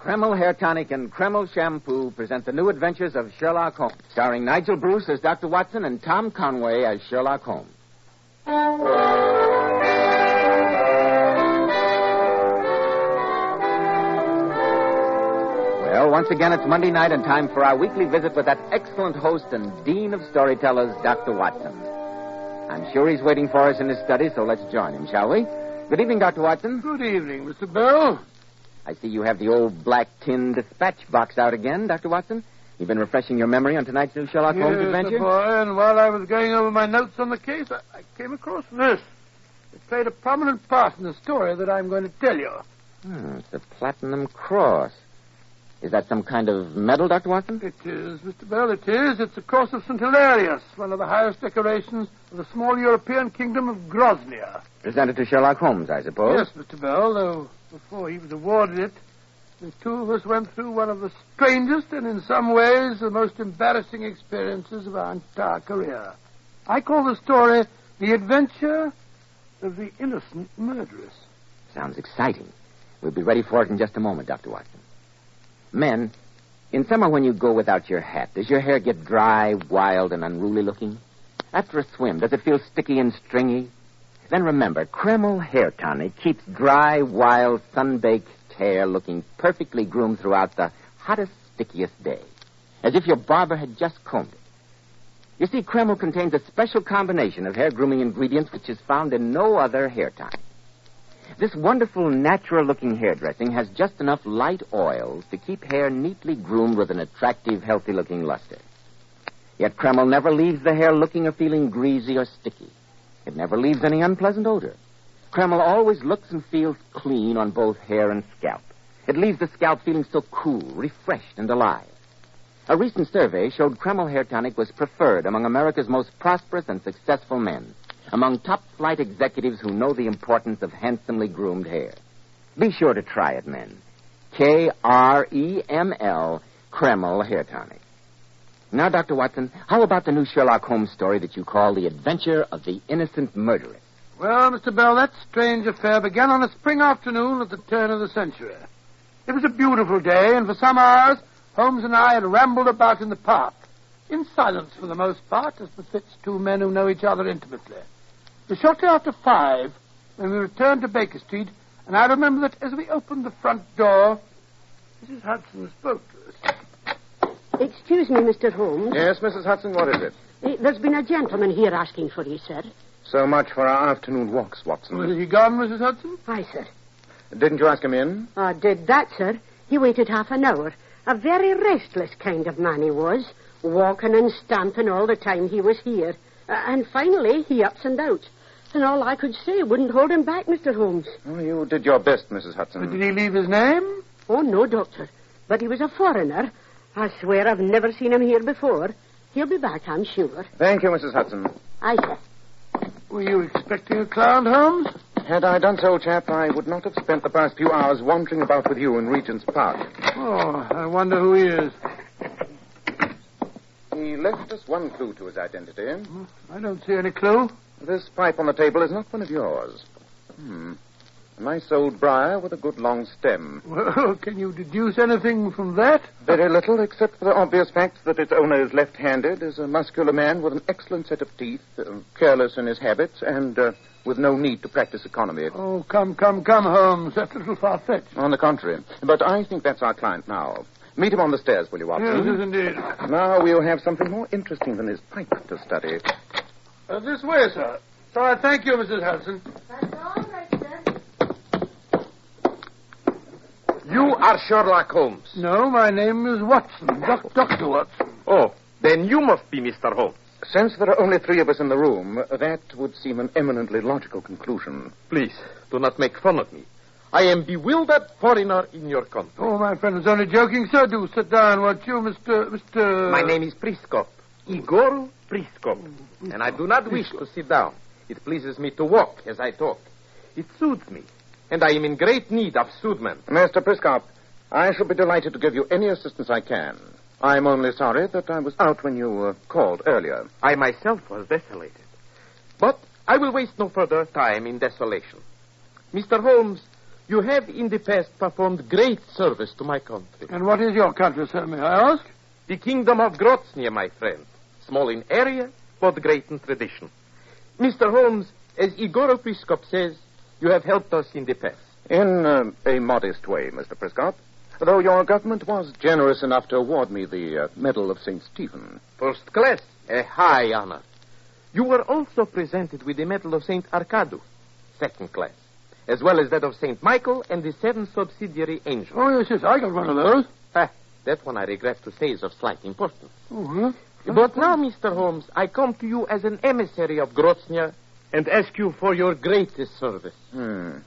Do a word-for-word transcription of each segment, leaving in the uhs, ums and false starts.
Kreml Hair Tonic and Kreml Shampoo present the new adventures of Sherlock Holmes, starring Nigel Bruce as Doctor Watson and Tom Conway as Sherlock Holmes. Well, once again, it's Monday night and time for our weekly visit with that excellent host and dean of storytellers, Doctor Watson. I'm sure he's waiting for us in his study, so let's join him, shall we? Good evening, Doctor Watson. Good evening, Mister Bell. I see you have the old black tin dispatch box out again, Doctor Watson. You've been refreshing your memory on tonight's new Sherlock yes, Holmes adventure? Boy, and while I was going over my notes on the case, I, I came across this. It played a prominent part in the story that I'm going to tell you. Hmm, it's a platinum cross. Is that some kind of medal, Doctor Watson? It is, Mister Bell, it is. It's the cross of Saint Hilarius, one of the highest decorations of the small European kingdom of Grosnia. Presented to Sherlock Holmes, I suppose? Yes, Mister Bell, though... Before he was awarded it, the two of us went through one of the strangest and, in some ways, the most embarrassing experiences of our entire career. I call the story The Adventure of the Innocent Murderess. Sounds exciting. We'll be ready for it in just a moment, Doctor Watson. Men, in summer when you go without your hat, does your hair get dry, wild, and unruly looking? After a swim, does it feel sticky and stringy? Then remember, Kreml Hair Tonic keeps dry, wild, sun-baked hair looking perfectly groomed throughout the hottest, stickiest day, as if your barber had just combed it. You see, Kreml contains a special combination of hair grooming ingredients which is found in no other hair tonic. This wonderful, natural-looking hairdressing has just enough light oils to keep hair neatly groomed with an attractive, healthy-looking luster. Yet Kreml never leaves the hair looking or feeling greasy or sticky. It never leaves any unpleasant odor. Kreml always looks and feels clean on both hair and scalp. It leaves the scalp feeling so cool, refreshed, and alive. A recent survey showed Kreml Hair Tonic was preferred among America's most prosperous and successful men, among top-flight executives who know the importance of handsomely groomed hair. Be sure to try it, men. K R E M L, Kreml Hair Tonic. Now, Doctor Watson, how about the new Sherlock Holmes story that you call The Adventure of the Innocent Murderess? Well, Mister Bell, that strange affair began on a spring afternoon at the turn of the century. It was a beautiful day, and for some hours, Holmes and I had rambled about in the park, in silence for the most part, as befits two men who know each other intimately. It was shortly after five, when we returned to Baker Street, and I remember that as we opened the front door, Missus Hudson spoke to us. Excuse me, Mister Holmes. Yes, Missus Hudson, what is it? There's been a gentleman here asking for you, sir. So much for our afternoon walks, Watson. Well, is he gone, Missus Hudson? Aye, sir. Didn't you ask him in? I did that, sir. He waited half an hour. A very restless kind of man he was, walking and stamping all the time he was here. Uh, and finally, he ups and outs. And all I could say wouldn't hold him back, Mister Holmes. Oh, you did your best, Missus Hudson. But did he leave his name? Oh, no, Doctor. But he was a foreigner. I swear I've never seen him here before. He'll be back, I'm sure. Thank you, Missus Hudson. Aye, sir. Were you expecting a clown, Holmes? Had I done so, chap, I would not have spent the past few hours wandering about with you in Regent's Park. Oh, I wonder who he is. He left us one clue to his identity. I don't see any clue. This pipe on the table is not one of yours. Hmm. A nice old briar with a good long stem. Well, can you deduce anything from that? Very little, except for the obvious fact that its owner is left-handed, is a muscular man with an excellent set of teeth, uh, careless in his habits, and uh, with no need to practice economy. Oh, come, come, come, Holmes. That's a little far-fetched. On the contrary. But I think that's our client now. Meet him on the stairs, will you, Watson? Yes, yes, indeed. Now we'll have something more interesting than his pipe to study. Uh, this way, sir. So I thank you, Missus Hudson. That's all right. You are Sherlock Holmes. No, my name is Watson, Doc- Doctor Watson. Oh, then you must be Mister Holmes. Since there are only three of us in the room, that would seem an eminently logical conclusion. Please, do not make fun of me. I am bewildered foreigner in your country. Oh, my friend is only joking, sir. Do sit down, won't you, Mister... Mister My name is Priskop. Igor Priskop. And I do not wish to sit down. It pleases me to walk as I talk. It soothes me. And I am in great need of soothment. Mister Priskop, I shall be delighted to give you any assistance I can. I'm only sorry that I was out when you uh, called earlier. I myself was desolated. But I will waste no further time in desolation. Mister Holmes, you have in the past performed great service to my country. And what is your country, sir, may I ask? The kingdom of Groznia, my friend. Small in area, but great in tradition. Mister Holmes, as Igor Priskop says, you have helped us in the past. In uh, a modest way, Mister Priskop. Though your government was generous enough to award me the uh, Medal of Saint Stephen. First class, a high honor. You were also presented with the Medal of Saint Arcadu, second class, as well as that of Saint Michael and the seven subsidiary angels. Oh, yes, yes, I got one of those. Ah, that one I regret to say is of slight importance. Mm-hmm. But now, Mister Holmes, I come to you as an emissary of Groznia and ask you for your greatest service. Hmm.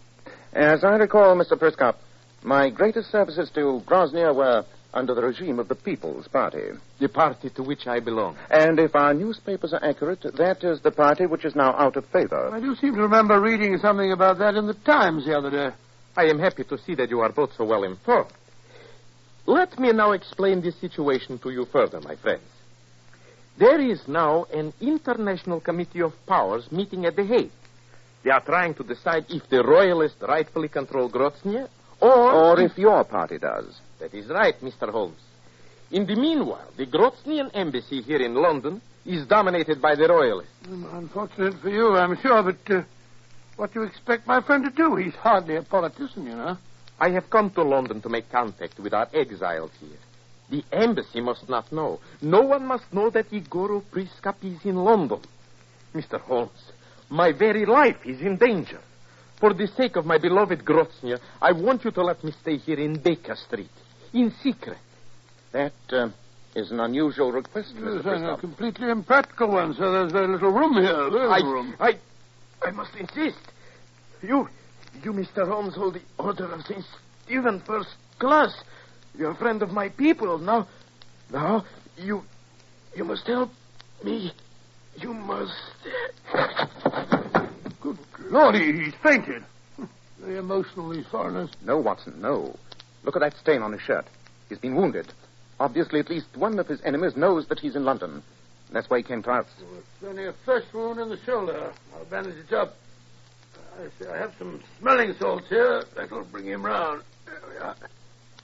As I recall, Mister Priskop, my greatest services to Groznia were under the regime of the People's Party. The party to which I belong. And if our newspapers are accurate, that is the party which is now out of favor. I do seem to remember reading something about that in the Times the other day. I am happy to see that you are both so well informed. Let me now explain this situation to you further, my friends. There is now an International Committee of Powers meeting at The Hague. They are trying to decide if the royalists rightfully control Groznia or... Or if your party does. That is right, Mister Holmes. In the meanwhile, the Groznian embassy here in London is dominated by the royalists. Unfortunate for you, I'm sure, but uh, what do you expect my friend to do? He's hardly a politician, you know. I have come to London to make contact with our exiles here. The embassy must not know. No one must know that Igor Priskop is in London. Mister Holmes, my very life is in danger. For the sake of my beloved Groznia, I want you to let me stay here in Baker Street. In secret. That uh, is an unusual request, Mister Priskop. Yes, a completely impractical one, sir. There's very little room here. There's I, room. I, I must insist. You, you, Mister Holmes, hold the order of Saint Stephen first class. You're a friend of my people. Now, now, you, you must help me. You must. Good Lord, he's fainted. Very emotional, these foreigners. No, Watson, no. Look at that stain on his shirt. He's been wounded. Obviously, at least one of his enemies knows that he's in London. That's why he came to us. Well, it's only a fresh wound in the shoulder. I'll bandage it up. I see I have some smelling salts here. That'll bring him round. There we are.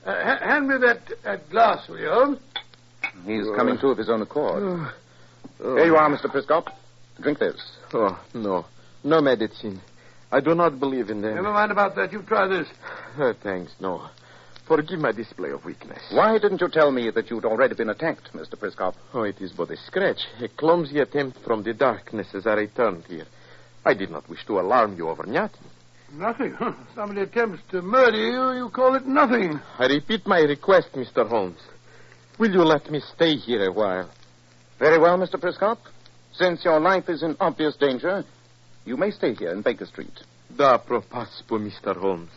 Uh, hand me that, that glass, will you, Holmes? He's oh. coming to of his own accord. Oh. Oh. Here you are, Mister Priskop. Drink this. Oh, no. No medicine. I do not believe in them. Never mind about that. You try this. Oh, thanks, no. Forgive my display of weakness. Why didn't you tell me that you'd already been attacked, Mister Priskop? Oh, it is but a scratch. A clumsy attempt from the darkness as I returned here. I did not wish to alarm you over nothing. Nothing? Somebody attempts to murder you, you call it nothing. I repeat my request, Mister Holmes. Will you let me stay here a while? Very well, Mister Priskop. Since your life is in obvious danger, you may stay here in Baker Street. Da propaspo, Mister Holmes.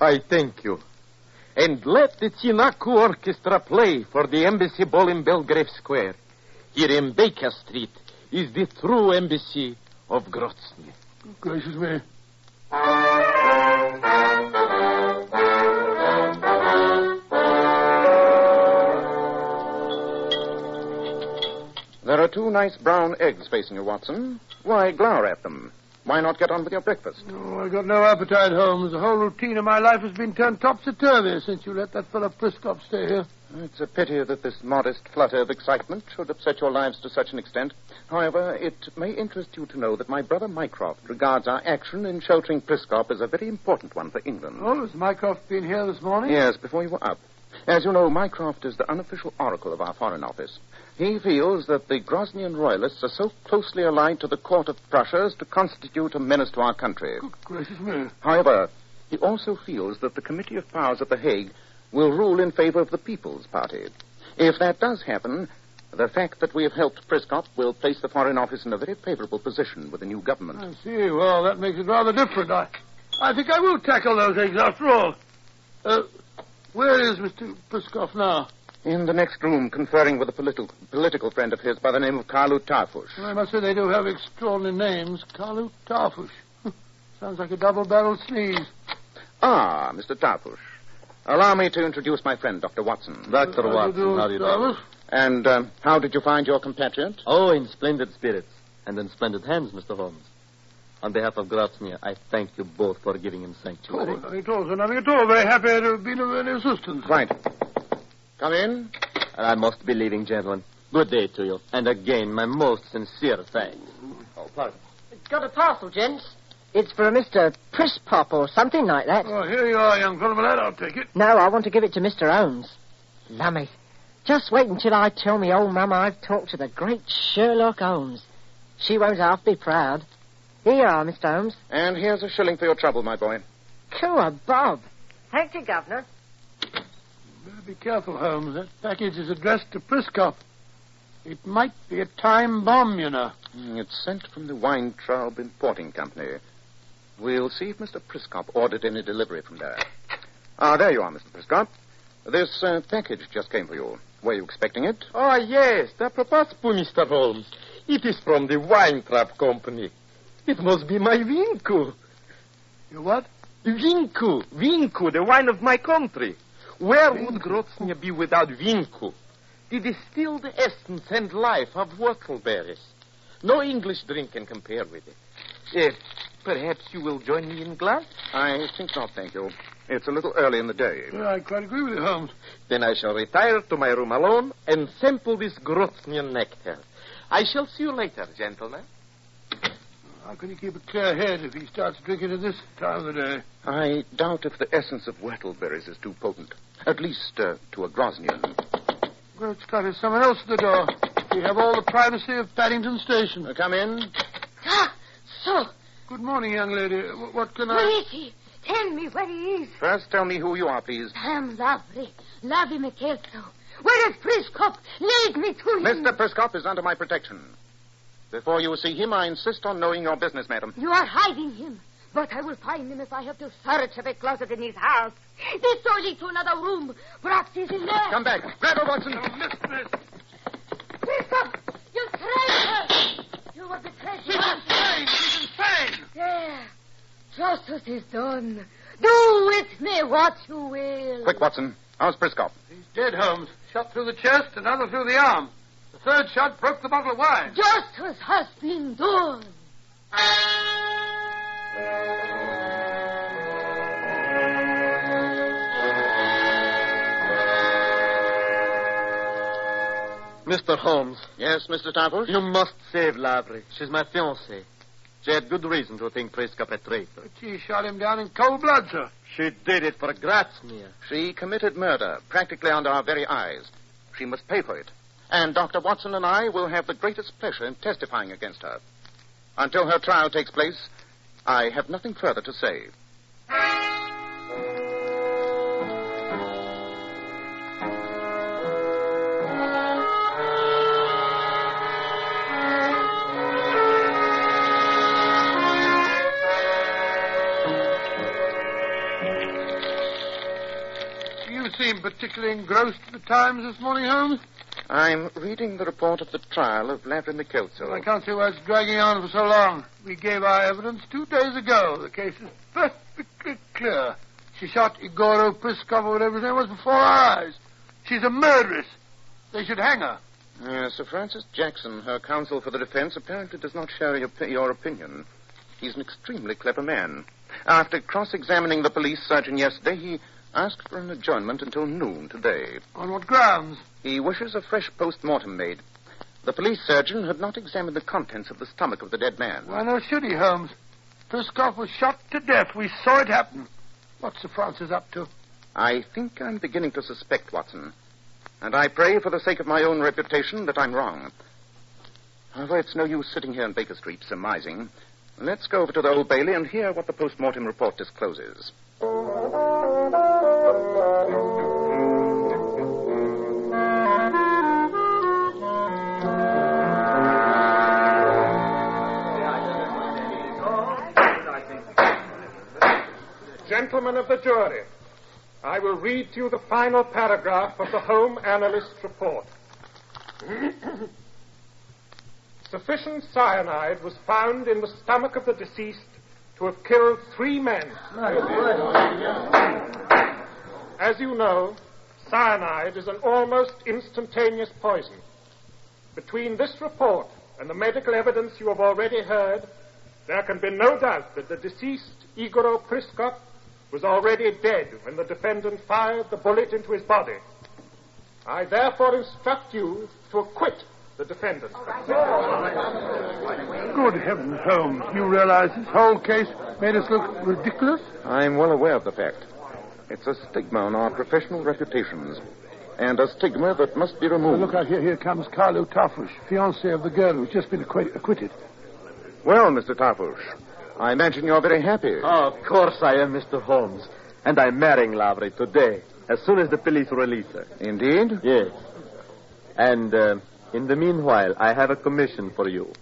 I thank you. And let the Cinaku Orchestra play for the embassy ball in Belgrave Square. Here in Baker Street is the true embassy of Grozny. Gracious me. There are two nice brown eggs facing you, Watson. Why glower at them? Why not get on with your breakfast? Oh, I got no appetite, Holmes. The whole routine of my life has been turned topsy-turvy since you let that fellow Priskop stay here. It's a pity that this modest flutter of excitement should upset your lives to such an extent. However, it may interest you to know that my brother Mycroft regards our action in sheltering Priskop as a very important one for England. Oh, has Mycroft been here this morning? Yes, before you were up. As you know, Mycroft is the unofficial oracle of our Foreign Office. He feels that the Groznian royalists are so closely allied to the court of Prussia as to constitute a menace to our country. Good gracious me. However, he also feels that the Committee of Powers at The Hague will rule in favor of the People's Party. If that does happen, the fact that we have helped Prescott will place the Foreign Office in a very favorable position with the new government. I see. Well, that makes it rather different. I, I think I will tackle those eggs after all. Uh, where is Mister Prescott now? In the next room, conferring with a politi- political friend of his by the name of Carlo Tarfush. Well, I must say they do have extraordinary names. Carlo Tarfush. Sounds like a double-barreled sneeze. Ah, Mister Tarfush. Allow me to introduce my friend, Doctor Watson. Doctor How Watson, do, how do you do? And uh, how did you find your compatriot? Oh, in splendid spirits and in splendid hands, Mister Holmes. On behalf of Grosnier, I thank you both for giving him sanctuary. Oh, nothing at all, sir, nothing at all. Very happy to have been of any assistance. Right. Come in. I must be leaving, gentlemen. Good day to you. And again, my most sincere thanks. Oh, pardon. Got a parcel, gents. It's for a Mister Prispop or something like that. Oh, here you are, young gentleman. I'll take it. No, I want to give it to Mister Holmes. Lummy. Just wait until I tell me old Mama I've talked to the great Sherlock Holmes. She won't half be proud. Here you are, Mister Holmes. And here's a shilling for your trouble, my boy. Cool, Bob. Thank you, Governor. Better be careful, Holmes. That package is addressed to Priskop. It might be a time bomb, you know. It's sent from the Weintraub Importing Company. We'll see if Mister Priskop ordered any delivery from there. Ah, there you are, Mister Priskop. This uh, package just came for you. Were you expecting it? Oh, yes. Apropos, Mister Holmes. It is from the Weintraub Company. It must be my Vinku. Your what? Vinku. Vinku, the wine of my country. Where Vinku. Would Grosnier be without Vinku? It is still the essence and life of whortleberries. No English drink can compare with it. Yes. Perhaps you will join me in glass? I think not, thank you. It's a little early in the day. Yeah, I quite agree with you, Holmes. Then I shall retire to my room alone and sample this Grosnier nectar. I shall see you later, gentlemen. How can he keep a clear head if he starts drinking at this time of the day? I doubt if the essence of whortleberries is too potent, at least uh, to a Grosnier. Well, it's got someone else at the door. We have all the privacy of Paddington Station. Uh, come in. Ah, so... Good morning, young lady. What can I... Where is he? Tell me where he is. First, tell me who you are, please. I am Lavri. Lavri Michelso. Where is Priskop? Lead me to him. Mister Priskop is under my protection. Before you see him, I insist on knowing your business, madam. You are hiding him. But I will find him if I have to search every closet in his house. This only to another room. Perhaps he's in there. Come back. Grab her, Watson. Don't miss this. Priskop, you traitor! You were betrayed. She's insane. She's insane. There. Justice is done. Do with me what you will. Quick, Watson. How's Priskop? He's dead, Holmes. Shot through the chest, another through the arm. The third shot broke the bottle of wine. Justice has been done. Mister Holmes. Yes, Mister Tarfush? You must save Lavri. She's my fiancée. She had good reason to think Priskop a traitor. But she shot him down in cold blood, sir. She did it for Grosnier. She committed murder, practically under our very eyes. She must pay for it. And Doctor Watson and I will have the greatest pleasure in testifying against her. Until her trial takes place, I have nothing further to say. Particularly engrossed in the Times this morning, Holmes? I'm reading the report of the trial of Lavri Michelso. Well, I can't see why it's dragging on for so long. We gave our evidence two days ago. The case is perfectly clear. She shot Igor Priskop or whatever his name was before our eyes. She's a murderess. They should hang her. Uh, Sir Francis Jackson, her counsel for the defense, apparently does not share your, your opinion. He's an extremely clever man. After cross-examining the police surgeon yesterday, he... asked for an adjournment until noon today. On what grounds? He wishes a fresh post-mortem made. The police surgeon had not examined the contents of the stomach of the dead man. Why no should he, Holmes? Priskop was shot to death. We saw it happen. What's Sir Francis up to? I think I'm beginning to suspect, Watson. And I pray for the sake of my own reputation that I'm wrong. However, it's no use sitting here in Baker Street surmising. Let's go over to the Old Bailey and hear what the post-mortem report discloses. Thank you. Chairman of the Jury, I will read to you the final paragraph of the Home Analyst's report. Sufficient cyanide was found in the stomach of the deceased to have killed three men. As you know, cyanide is an almost instantaneous poison. Between this report and the medical evidence you have already heard, there can be no doubt that the deceased, Igor Priskov, was already dead when the defendant fired the bullet into his body. I therefore instruct you to acquit the defendant. Good heavens, Holmes. You realize this whole case made us look ridiculous? I'm well aware of the fact. It's a stigma on our professional reputations, and a stigma that must be removed. Oh, look out, here, here comes Carlo Tarfush, fiancé of the girl who's just been acqu- acquitted. Well, Mister Tarfush, I imagine you're very happy. Oh, of course I am, Mister Holmes. And I'm marrying Lavry today, as soon as the police release her. Indeed? Yes. And uh, in the meanwhile, I have a commission for you.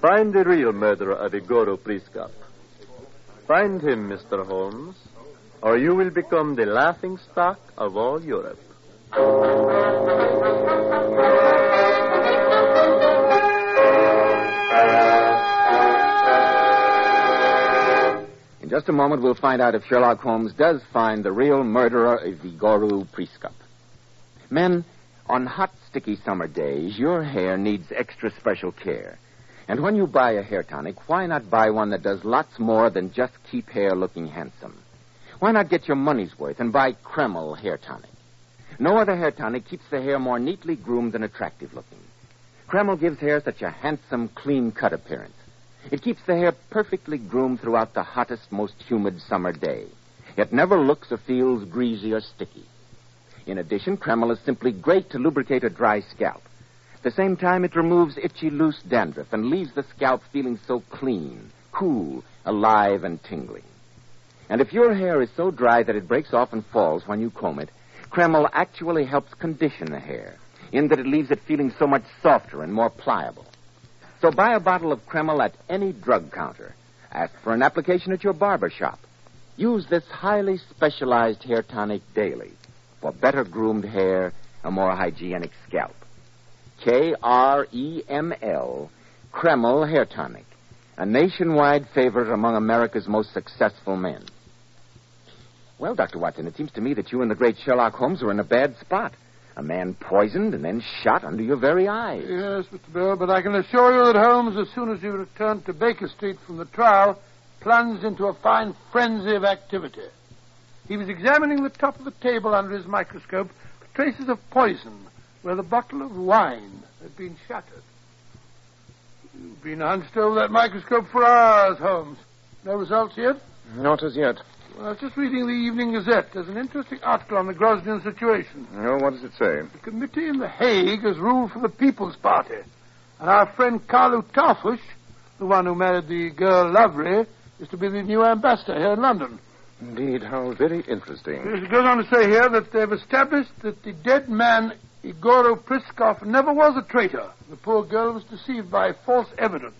Find the real murderer of Igor Priskov. Find him, Mister Holmes, or you will become the laughing stock of all Europe. In just a moment, we'll find out if Sherlock Holmes does find the real murderer of Igor Priskov. Men, on hot, sticky summer days, your hair needs extra special care. And when you buy a hair tonic, why not buy one that does lots more than just keep hair looking handsome? Why not get your money's worth and buy Kreml hair tonic? No other hair tonic keeps the hair more neatly groomed and attractive looking. Kreml gives hair such a handsome, clean-cut appearance. It keeps the hair perfectly groomed throughout the hottest, most humid summer day. It never looks or feels greasy or sticky. In addition, Kreml is simply great to lubricate a dry scalp. At the same time, it removes itchy, loose dandruff and leaves the scalp feeling so clean, cool, alive, and tingling. And if your hair is so dry that it breaks off and falls when you comb it, Kreml actually helps condition the hair, in that it leaves it feeling so much softer and more pliable. So buy a bottle of Kreml at any drug counter. Ask for an application at your barber shop. Use this highly specialized hair tonic daily for better groomed hair, a more hygienic scalp. K R E M L, Kreml Hair Tonic, a nationwide favorite among America's most successful men. Well, Doctor Watson, it seems to me that you and the great Sherlock Holmes are in a bad spot. A man poisoned and then shot under your very eyes. Yes, Mister Bell, but I can assure you that Holmes, as soon as he returned to Baker Street from the trial, plunged into a fine frenzy of activity. He was examining the top of the table under his microscope for traces of poison where the bottle of wine had been shattered. You've been hunched over that microscope for hours, Holmes. No results yet? Not as yet. Well, I was just reading the Evening Gazette. There's an interesting article on the Grosjean situation. Oh, what does it say? The committee in The Hague has ruled for the People's Party. And our friend Carlo Tarfush, the one who married the girl Lavry, is to be the new ambassador here in London. Indeed, how very interesting. It goes on to say here that they've established that the dead man, Igor Priskov, never was a traitor. The poor girl was deceived by false evidence.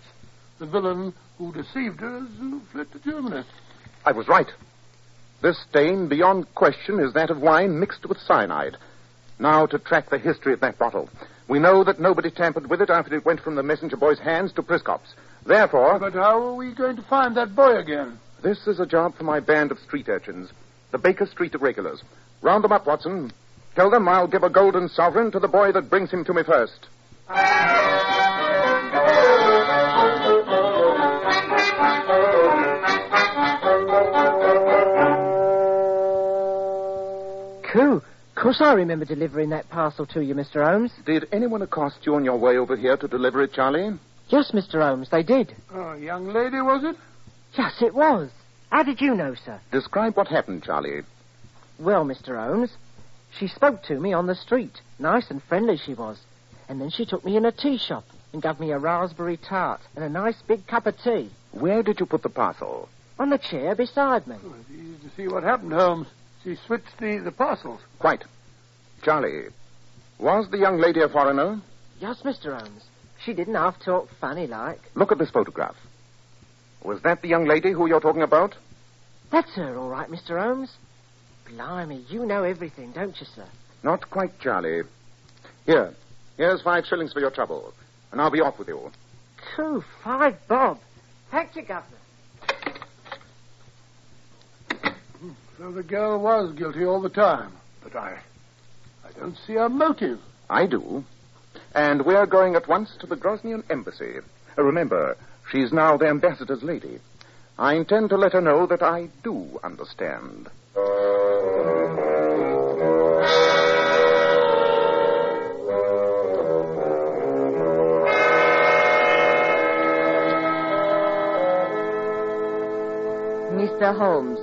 The villain who deceived her has fled to Germany. I was right. This stain, beyond question, is that of wine mixed with cyanide. Now to track the history of that bottle. We know that nobody tampered with it after it went from the messenger boy's hands to Priskov's. Therefore... But how are we going to find that boy again? This is a job for my band of street urchins, the Baker Street Irregulars. Round them up, Watson. Tell them I'll give a golden sovereign to the boy that brings him to me first. Cool. Of course I remember delivering that parcel to you, Mister Holmes. Did anyone accost you on your way over here to deliver it, Charlie? Yes, Mister Holmes, they did. Oh, young lady, was it? Yes, it was. How did you know, sir? Describe what happened, Charlie. Well, Mister Holmes, she spoke to me on the street. Nice and friendly she was. And then she took me in a tea shop and gave me a raspberry tart and a nice big cup of tea. Where did you put the parcel? On the chair beside me. Oh, it's easy to see what happened, Holmes. She switched the, the parcels. Quite. Charlie, was the young lady a foreigner? Yes, Mister Holmes. She didn't half talk funny like. Look at this photograph. Was that the young lady who you're talking about? That's her, all right, Mister Holmes. Blimey, you know everything, don't you, sir? Not quite, Charlie. Here, here's five shillings for your trouble, and I'll be off with you. Two, five, bob. Thank you, Governor. So the girl was guilty all the time, but I, I don't see a motive. I do. And we're going at once to the Grosnian embassy. Remember, she's now the ambassador's lady. I intend to let her know that I do understand. Mister Holmes,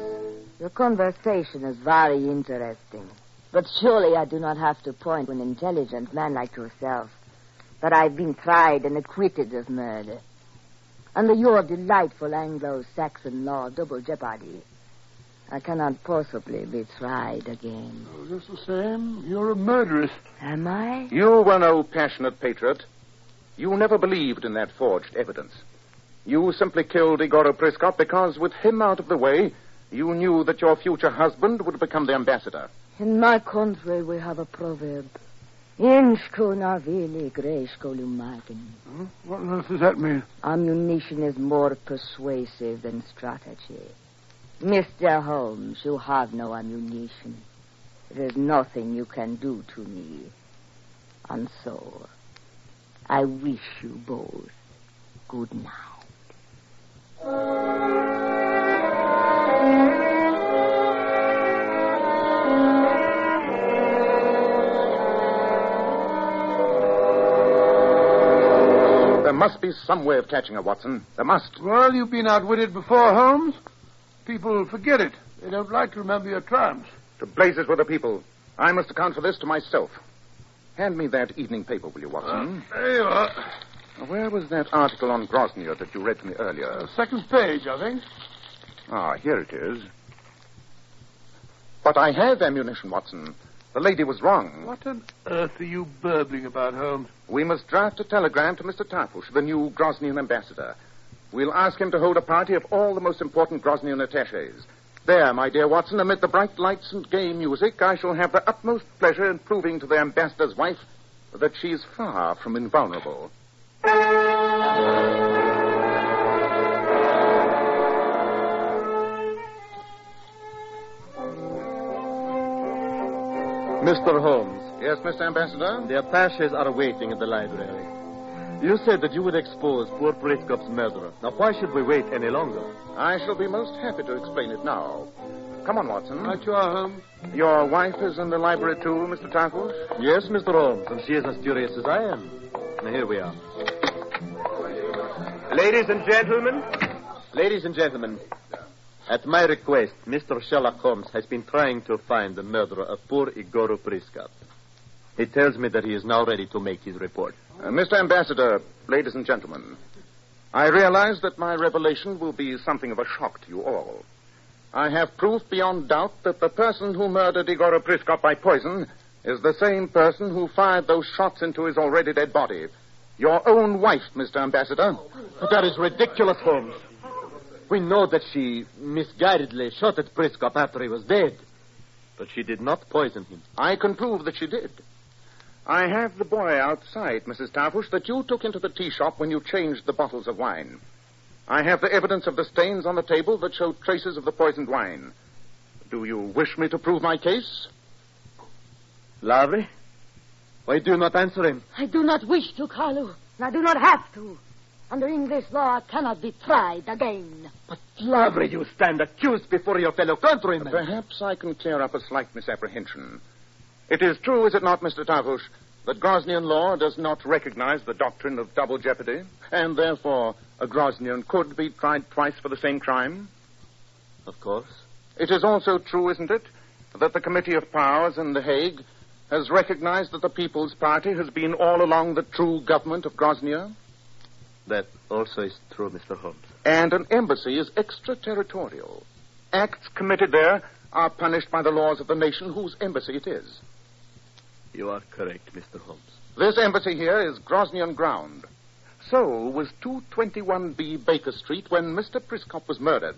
your conversation is very interesting. But surely I do not have to point to an intelligent man like yourself that I've been tried and acquitted of murder. Under your delightful Anglo-Saxon law, double jeopardy, I cannot possibly be tried again. Oh, just the same, you're a murderess. Am I? You were no passionate patriot. You never believed in that forged evidence. You simply killed Igor Prescott because with him out of the way, you knew that your future husband would become the ambassador. In my country, we have a proverb. Inshko navili greshko lumakin. What on earth does that mean? Ammunition is more persuasive than strategy. Mister Holmes, you have no ammunition. There is nothing you can do to me. And so, I wish you both good night. There must be some way of catching her, Watson. There must. Well, you've been outwitted before, Holmes. People forget it. They don't like to remember your triumphs. To blazes with the people. I must account for this to myself. Hand me that evening paper, will you, Watson? Uh, there you are. Where was that article on Grosnier that you read to me earlier? Uh, second page, I think. Ah, here it is. But I have ammunition, Watson. The lady was wrong. What on earth are you burbling about, Holmes? We must draft a telegram to Mister Tarpush, the new Grosnian ambassador. We'll ask him to hold a party of all the most important Grosnian attachés. There, my dear Watson, amid the bright lights and gay music, I shall have the utmost pleasure in proving to the ambassador's wife that she's far from invulnerable. Mister Holmes. Yes, Mister Ambassador? The attaches are waiting at the library. You said that you would expose poor Prescott's murderer. Now, why should we wait any longer? I shall be most happy to explain it now. Come on, Watson. Right you are, Holmes. Your wife is in the library too, Mister Tarquin? Yes, Mister Holmes, and she is as curious as I am. Now, here we are. Ladies and gentlemen, ladies and gentlemen, at my request, Mister Sherlock Holmes has been trying to find the murderer of poor Igor Prescott. He tells me that he is now ready to make his report. Uh, Mister Ambassador, ladies and gentlemen, I realize that my revelation will be something of a shock to you all. I have proof beyond doubt that the person who murdered Igor Prescott by poison is the same person who fired those shots into his already dead body. Your own wife, Mister Ambassador. That is ridiculous, Holmes. We know that she misguidedly shot at Prescott after he was dead. But she did not poison him. I can prove that she did. I have the boy outside, Missus Tarpush, that you took into the tea shop when you changed the bottles of wine. I have the evidence of the stains on the table that show traces of the poisoned wine. Do you wish me to prove my case? Larry, why do you not answer him? I do not wish to, Carlo. I do not have to. Under English law, I cannot be tried again. But, Lavry, you stand accused before your fellow countrymen. Perhaps I can clear up a slight misapprehension. It is true, is it not, Mister Tarpush, that Grosnian law does not recognize the doctrine of double jeopardy, and therefore a Grosnian could be tried twice for the same crime? Of course. It is also true, isn't it, that the Committee of Powers in The Hague has recognized that the People's Party has been all along the true government of Grosnia? That also is true, Mister Holmes. And an embassy is extraterritorial. Acts committed there are punished by the laws of the nation whose embassy it is. You are correct, Mister Holmes. This embassy here is Grosnian ground. So was two twenty-one B Baker Street when Mister Prescott was murdered.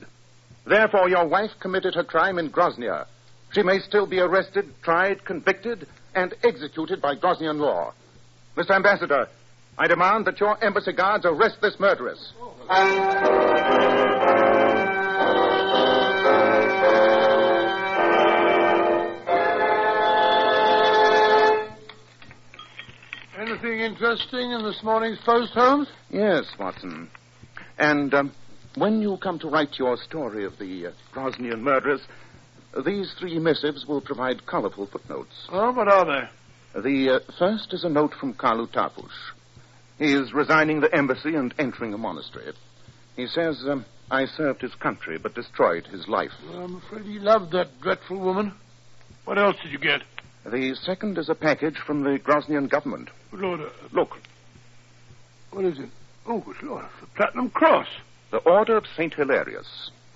Therefore, your wife committed her crime in Groznia. She may still be arrested, tried, convicted, and executed by Groznian law. Mister Ambassador, I demand that your embassy guards arrest this murderess. Anything interesting in this morning's post, Holmes? Yes, Watson. And um, when you come to write your story of the uh, Groznian murderers, these three missives will provide colorful footnotes. Oh, what are they? The uh, first is a note from Kalu Tarpush. He is resigning the embassy and entering a monastery. He says, um, I served his country but destroyed his life. Well, I'm afraid he loved that dreadful woman. What else did you get? The second is a package from the Groznian government. Good Lord, uh, look. What is it? Oh, good Lord, the Platinum Cross. The Order of Saint Hilarius.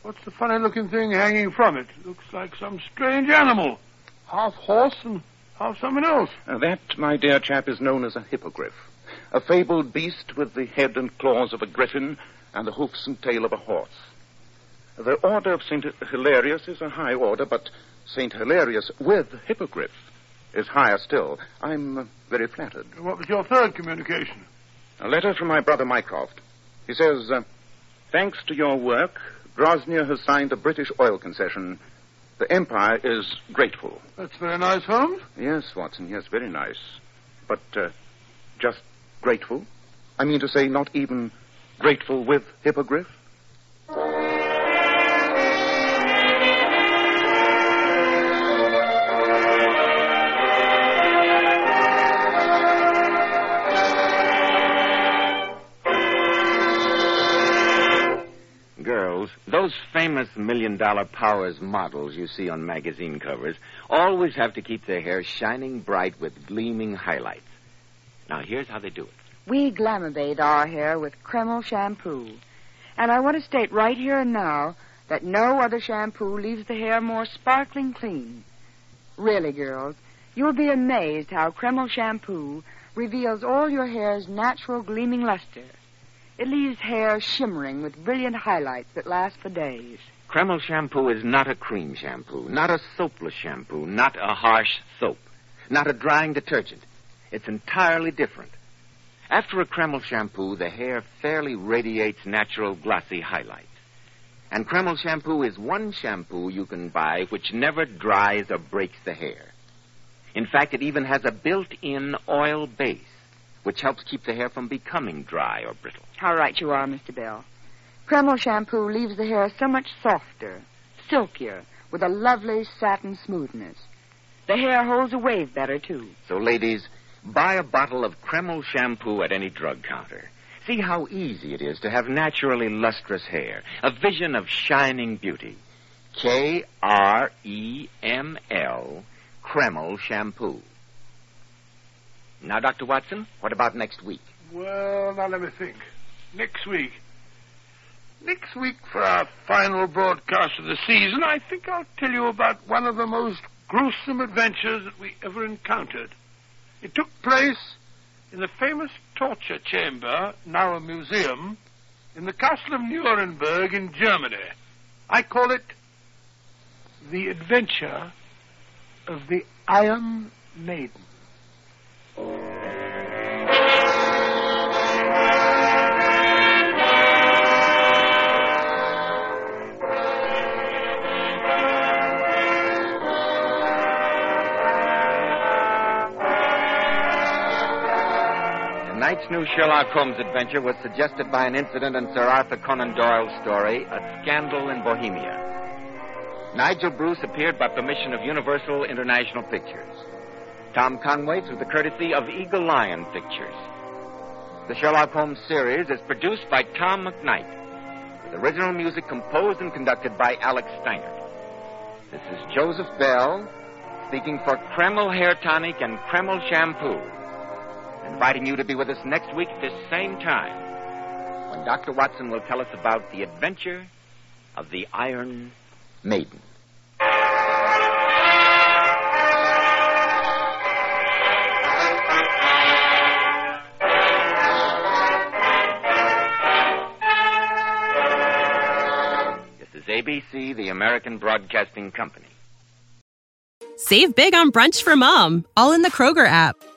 What's the funny-looking thing hanging from it? Looks like some strange animal. Half horse and half something else. Uh, that, my dear chap, is known as a hippogriff. A fabled beast with the head and claws of a griffin and the hoofs and tail of a horse. The Order of Saint Hilarius is a high order, but Saint Hilarius with hippogriff is higher still. I'm uh, very flattered. What was your third communication? A letter from my brother Mycroft. He says, uh, thanks to your work, Groznia has signed a British oil concession. The Empire is grateful. That's very nice, Holmes. Yes, Watson, yes, very nice. But uh, just grateful? I mean to say, not even grateful with hippogriff? Those famous million-dollar powers models you see on magazine covers always have to keep their hair shining bright with gleaming highlights. Now, here's how they do it. We glamour bathe our hair with Kreml shampoo. And I want to state right here and now that no other shampoo leaves the hair more sparkling clean. Really, girls, you'll be amazed how Kreml shampoo reveals all your hair's natural gleaming luster. It leaves hair shimmering with brilliant highlights that last for days. Kreml shampoo is not a cream shampoo, not a soapless shampoo, not a harsh soap, not a drying detergent. It's entirely different. After a Kreml shampoo, the hair fairly radiates natural glossy highlights. And Kreml shampoo is one shampoo you can buy which never dries or breaks the hair. In fact, it even has a built-in oil base, which helps keep the hair from becoming dry or brittle. How right you are, Mister Bell. Kreml shampoo leaves the hair so much softer, silkier, with a lovely satin smoothness. The hair holds a wave better, too. So, ladies, buy a bottle of Kreml shampoo at any drug counter. See how easy it is to have naturally lustrous hair, a vision of shining beauty. K R E M L, Kreml shampoo. Now, Doctor Watson, what about next week? Well, now let me think. Next week. Next week for our final broadcast of the season, I think I'll tell you about one of the most gruesome adventures that we ever encountered. It took place in the famous torture chamber, now a museum, in the castle of Nuremberg in Germany. I call it The Adventure of the Iron Maiden. Tonight's new Sherlock Holmes adventure was suggested by an incident in Sir Arthur Conan Doyle's story, A Scandal in Bohemia. Nigel Bruce appeared by permission of Universal International Pictures. Tom Conway through the courtesy of Eagle Lion Pictures. The Sherlock Holmes series is produced by Tom McKnight, with original music composed and conducted by Alex Steiner. This is Joseph Bell, speaking for Kreml Hair Tonic and Kreml Shampoo, inviting you to be with us next week at this same time, when Doctor Watson will tell us about The Adventure of the Iron Maiden. A B C, the American Broadcasting Company. Save big on brunch for Mom, all in the Kroger app.